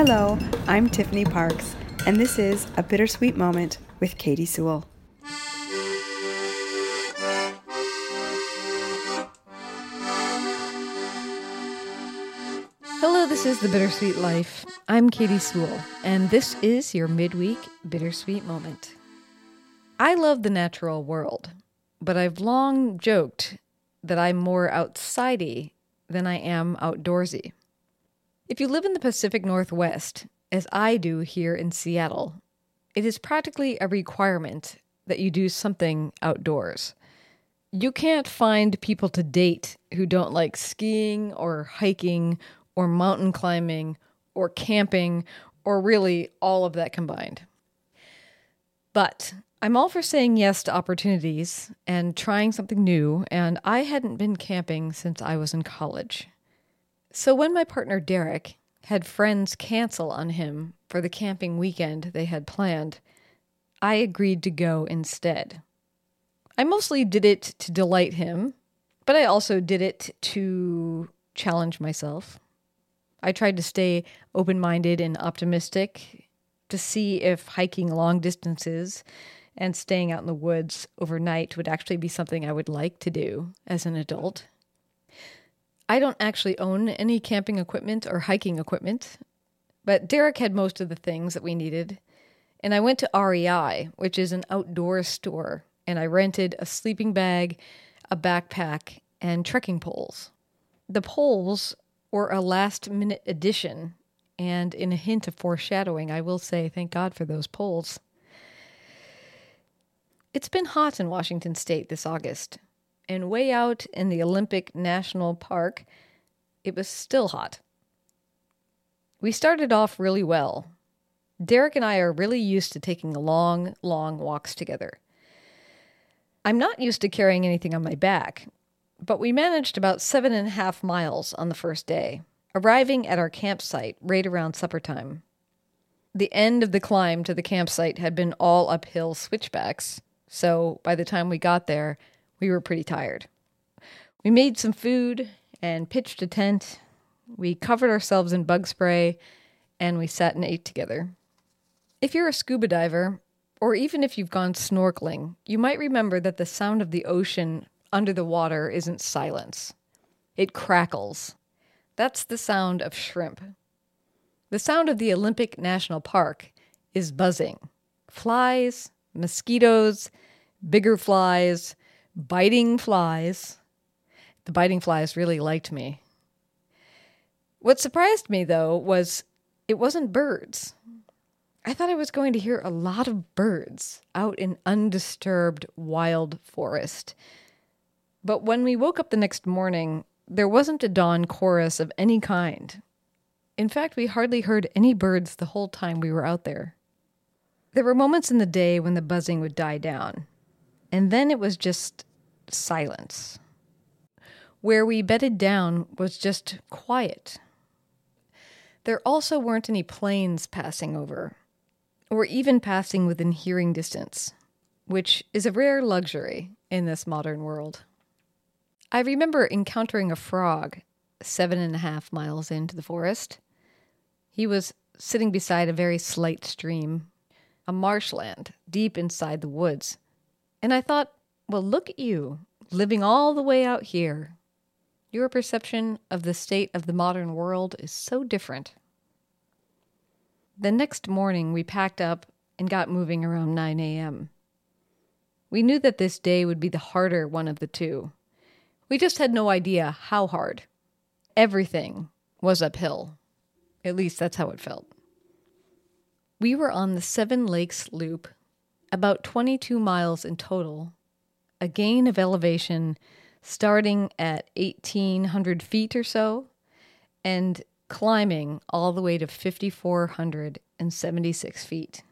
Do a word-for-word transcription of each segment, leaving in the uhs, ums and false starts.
Hello, I'm Tiffany Parks, and this is A Bittersweet Moment with Katie Sewell. Hello, this is The Bittersweet Life. I'm Katie Sewell, and this is your midweek Bittersweet Moment. I love the natural world, but I've long joked that I'm more outsidey than I am outdoorsy. If you live in the Pacific Northwest, as I do here in Seattle, it is practically a requirement that you do something outdoors. You can't find people to date who don't like skiing or hiking or mountain climbing or camping or really all of that combined. But I'm all for saying yes to opportunities and trying something new, and I hadn't been camping since I was in college. So when my partner Derek had friends cancel on him for the camping weekend they had planned, I agreed to go instead. I mostly did it to delight him, but I also did it to challenge myself. I tried to stay open-minded and optimistic to see if hiking long distances and staying out in the woods overnight would actually be something I would like to do as an adult. I don't actually own any camping equipment or hiking equipment, but Derek had most of the things that we needed. And I went to R E I, which is an outdoor store, and I rented a sleeping bag, a backpack, and trekking poles. The poles were a last-minute addition, and in a hint of foreshadowing, I will say thank God for those poles. It's been hot in Washington State this August. And way out in the Olympic National Park, it was still hot. We started off really well. Derek and I are really used to taking long, long walks together. I'm not used to carrying anything on my back, but we managed about seven and a half miles on the first day, arriving at our campsite right around supper time. The end of the climb to the campsite had been all uphill switchbacks, so by the time we got there, we were pretty tired. We made some food and pitched a tent. We covered ourselves in bug spray, and we sat and ate together. If you're a scuba diver, or even if you've gone snorkeling, you might remember that the sound of the ocean under the water isn't silence. It crackles. That's the sound of shrimp. The sound of the Olympic National Park is buzzing. Flies, mosquitoes, bigger flies, biting flies. The biting flies really liked me. What surprised me, though, was it wasn't birds. I thought I was going to hear a lot of birds out in undisturbed wild forest. But when we woke up the next morning, there wasn't a dawn chorus of any kind. In fact, we hardly heard any birds the whole time we were out there. There were moments in the day when the buzzing would die down, and then it was just silence. Where we bedded down was just quiet. There also weren't any planes passing over, or even passing within hearing distance, which is a rare luxury in this modern world. I remember encountering a frog seven and a half miles into the forest. He was sitting beside a very slight stream, a marshland deep inside the woods. And I thought, well, look at you, living all the way out here. Your perception of the state of the modern world is so different. The next morning, we packed up and got moving around nine a.m. We knew that this day would be the harder one of the two. We just had no idea how hard. Everything was uphill. At least that's how it felt. We were on the Seven Lakes Loop, about twenty-two miles in total, a gain of elevation starting at eighteen hundred feet or so, and climbing all the way to five thousand four hundred seventy-six feet.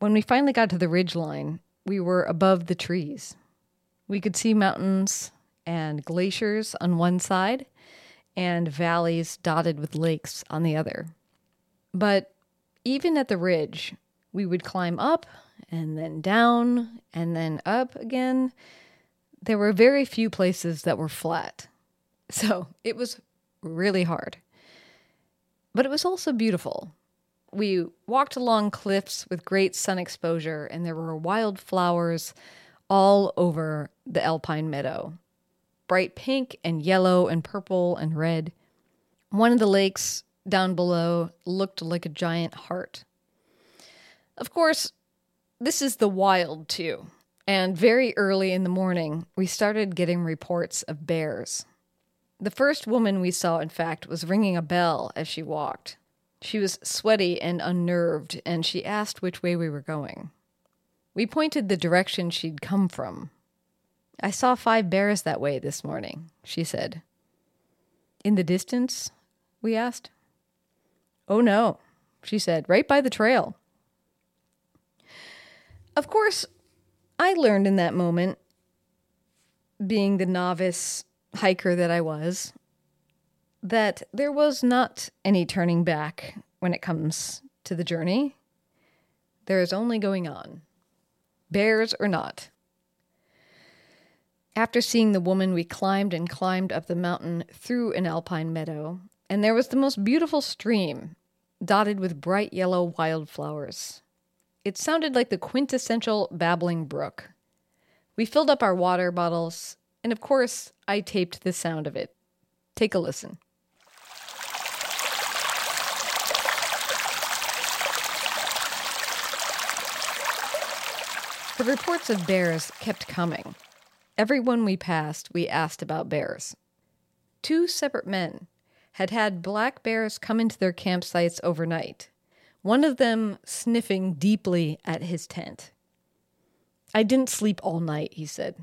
When we finally got to the ridgeline, we were above the trees. We could see mountains and glaciers on one side, and valleys dotted with lakes on the other. But even at the ridge, we would climb up, and then down, and then up again. There were very few places that were flat. So it was really hard. But it was also beautiful. We walked along cliffs with great sun exposure, and there were wildflowers all over the alpine meadow. Bright pink and yellow and purple and red. One of the lakes down below looked like a giant heart. Of course, this is the wild too. And very early in the morning, we started getting reports of bears. The first woman we saw, in fact, was ringing a bell as she walked. She was sweaty and unnerved, and she asked which way we were going. We pointed the direction she'd come from. "I saw five bears that way this morning," she said. "In the distance?" we asked. "Oh no," she said, "right by the trail." Of course, I learned in that moment, being the novice hiker that I was, that there was not any turning back when it comes to the journey. There is only going on, bears or not. After seeing the woman, we climbed and climbed up the mountain through an alpine meadow, and there was the most beautiful stream, dotted with bright yellow wildflowers. It sounded like the quintessential babbling brook. We filled up our water bottles, and of course, I taped the sound of it. Take a listen. The reports of bears kept coming. Everyone we passed, we asked about bears. Two separate men had had black bears come into their campsites overnight, one of them sniffing deeply at his tent. "I didn't sleep all night," he said.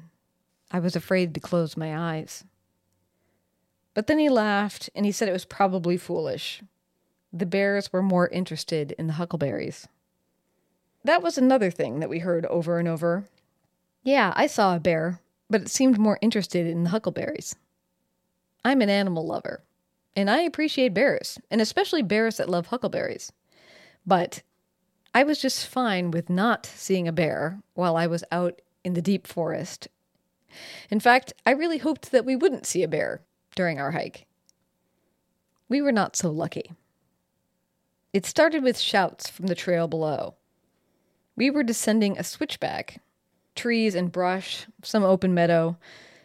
"I was afraid to close my eyes." But then he laughed, and he said it was probably foolish. The bears were more interested in the huckleberries. That was another thing that we heard over and over. "Yeah, I saw a bear, but it seemed more interested in the huckleberries." I'm an animal lover, and I appreciate bears, and especially bears that love huckleberries. But I was just fine with not seeing a bear while I was out in the deep forest. In fact, I really hoped that we wouldn't see a bear during our hike. We were not so lucky. It started with shouts from the trail below. We were descending a switchback, trees and brush, some open meadow,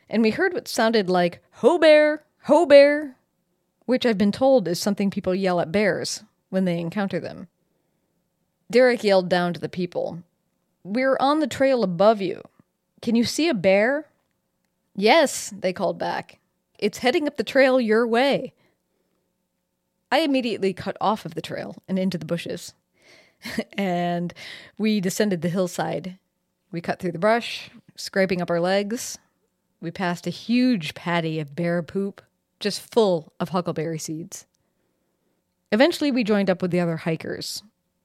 and we heard what sounded like, "Ho bear! Ho bear!" which I've been told is something people yell at bears when they encounter them. Derek yelled down to the people, "We're on the trail above you. Can you see a bear?" "Yes," they called back. "It's heading up the trail your way." I immediately cut off of the trail and into the bushes. And we descended the hillside. We cut through the brush, scraping up our legs. We passed a huge patty of bear poop, just full of huckleberry seeds. Eventually, we joined up with the other hikers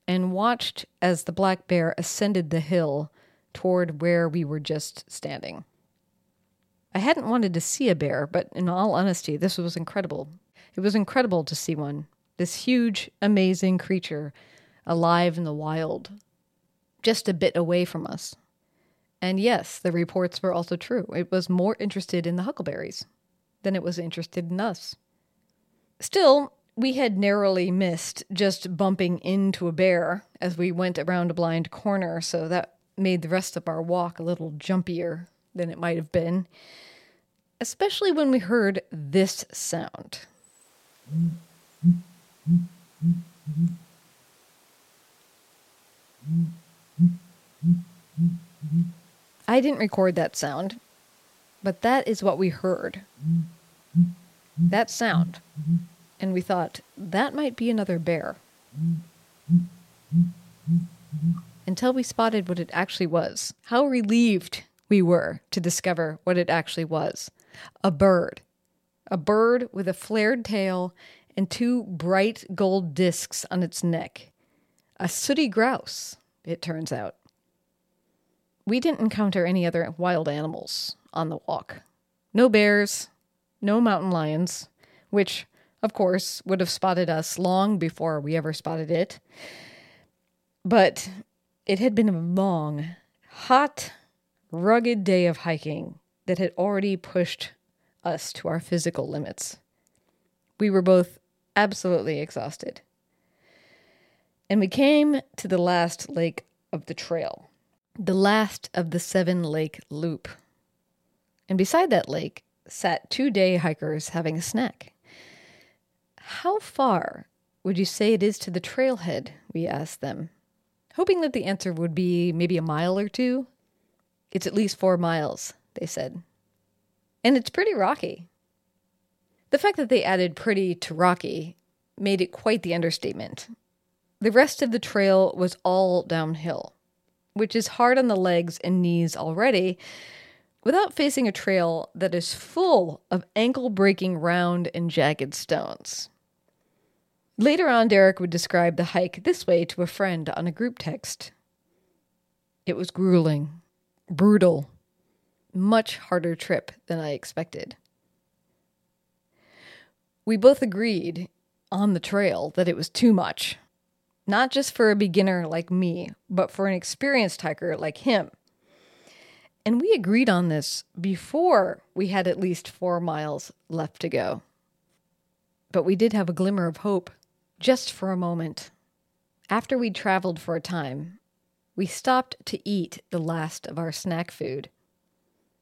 and watched as the black bear ascended the hill toward where we were just standing. I hadn't wanted to see a bear, but in all honesty, this was incredible. It was incredible to see one, this huge, amazing creature, alive in the wild, just a bit away from us. And yes, the reports were also true. It was more interested in the huckleberries than it was interested in us. Still, we had narrowly missed just bumping into a bear as we went around a blind corner, so that made the rest of our walk a little jumpier than it might have been, especially when we heard this sound. I didn't record that sound, but that is what we heard. That sound. And we thought, that might be another bear. Until we spotted what it actually was. How relieved we were to discover what it actually was. A bird. A bird with a flared tail and two bright gold discs on its neck. A sooty grouse, it turns out. We didn't encounter any other wild animals on the walk. No bears, no mountain lions, which, of course, would have spotted us long before we ever spotted it. But it had been a long, hot, rugged day of hiking that had already pushed us to our physical limits. We were both absolutely exhausted. And we came to the last lake of the trail, the last of the Seven Lake Loop. And beside that lake sat two day hikers having a snack. How far would you say it is to the trailhead? We asked them, hoping that the answer would be maybe a mile or two. It's at least four miles, they said. And it's pretty rocky. The fact that they added pretty to rocky made it quite the understatement. The rest of the trail was all downhill, which is hard on the legs and knees already, without facing a trail that is full of ankle-breaking round and jagged stones. Later on, Derek would describe the hike this way to a friend on a group text. It was grueling, brutal, much harder trip than I expected. We both agreed on the trail that it was too much. Not just for a beginner like me, but for an experienced hiker like him. And we agreed on this before we had at least four miles left to go. But we did have a glimmer of hope, just for a moment. After we'd traveled for a time, we stopped to eat the last of our snack food.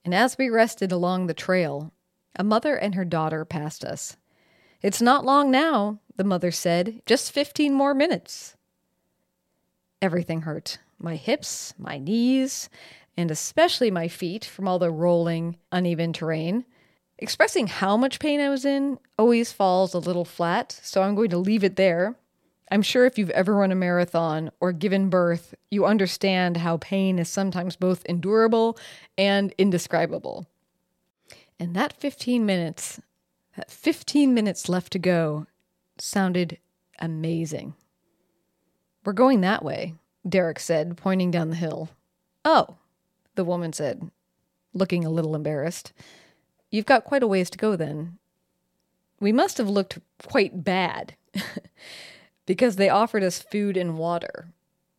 And as we rested along the trail, a mother and her daughter passed us. It's not long now, the mother said, just fifteen more minutes. Everything hurt. My hips, my knees, and especially my feet from all the rolling, uneven terrain. Expressing how much pain I was in always falls a little flat, so I'm going to leave it there. I'm sure if you've ever run a marathon or given birth, you understand how pain is sometimes both endurable and indescribable. And that fifteen minutes, that fifteen minutes left to go, sounded amazing. We're going that way, Derek said, pointing down the hill. Oh, the woman said, looking a little embarrassed. You've got quite a ways to go then. We must have looked quite bad because they offered us food and water,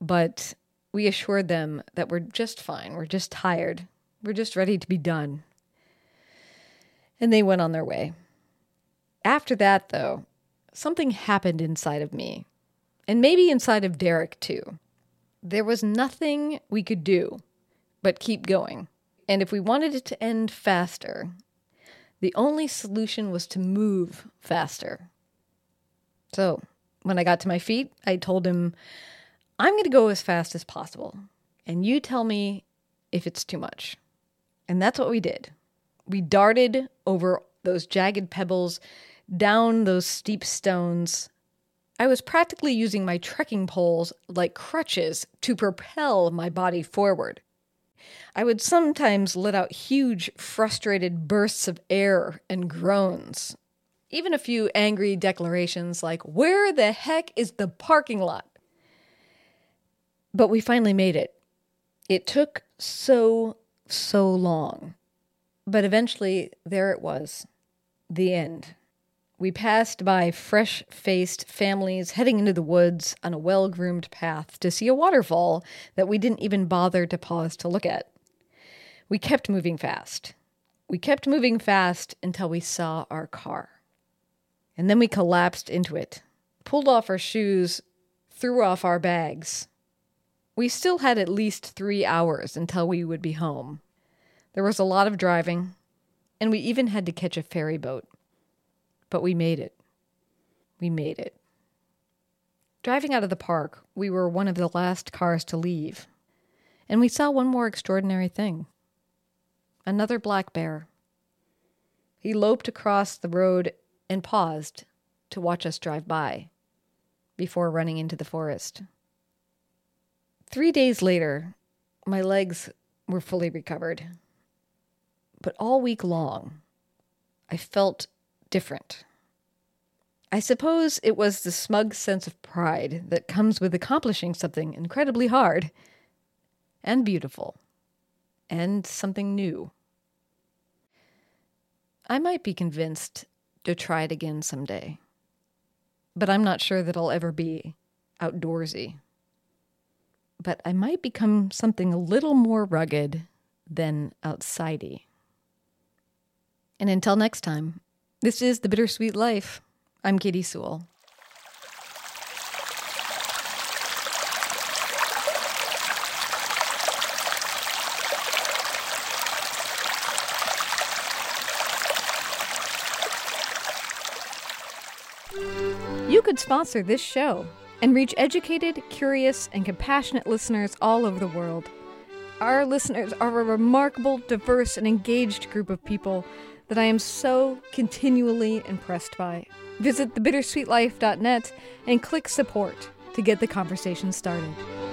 but we assured them that we're just fine. We're just tired. We're just ready to be done. And they went on their way. After that, though, something happened inside of me, and maybe inside of Derek, too. There was nothing we could do but keep going. And if we wanted it to end faster, the only solution was to move faster. So when I got to my feet, I told him, I'm going to go as fast as possible, and you tell me if it's too much. And that's what we did. We darted over those jagged pebbles, down those steep stones. I was practically using my trekking poles like crutches to propel my body forward. I would sometimes let out huge, frustrated bursts of air and groans. Even a few angry declarations like, "Where the heck is the parking lot?" But we finally made it. It took so, so long. But eventually, there it was. The end. We passed by fresh-faced families heading into the woods on a well-groomed path to see a waterfall that we didn't even bother to pause to look at. We kept moving fast. We kept moving fast until we saw our car. And then we collapsed into it, pulled off our shoes, threw off our bags. We still had at least three hours until we would be home. There was a lot of driving, and we even had to catch a ferry boat. But we made it. We made it. Driving out of the park, we were one of the last cars to leave. And we saw one more extraordinary thing. Another black bear. He loped across the road and paused to watch us drive by before running into the forest. Three days later, my legs were fully recovered. But all week long, I felt different. I suppose it was the smug sense of pride that comes with accomplishing something incredibly hard and beautiful and something new. I might be convinced to try it again someday, but I'm not sure that I'll ever be outdoorsy. But I might become something a little more rugged than outsidey. And until next time, this is The Bittersweet Life. I'm Katie Sewell. You could sponsor this show and reach educated, curious, and compassionate listeners all over the world. Our listeners are a remarkable, diverse, and engaged group of people that I am so continually impressed by. Visit the bittersweet life dot net and click support to get the conversation started.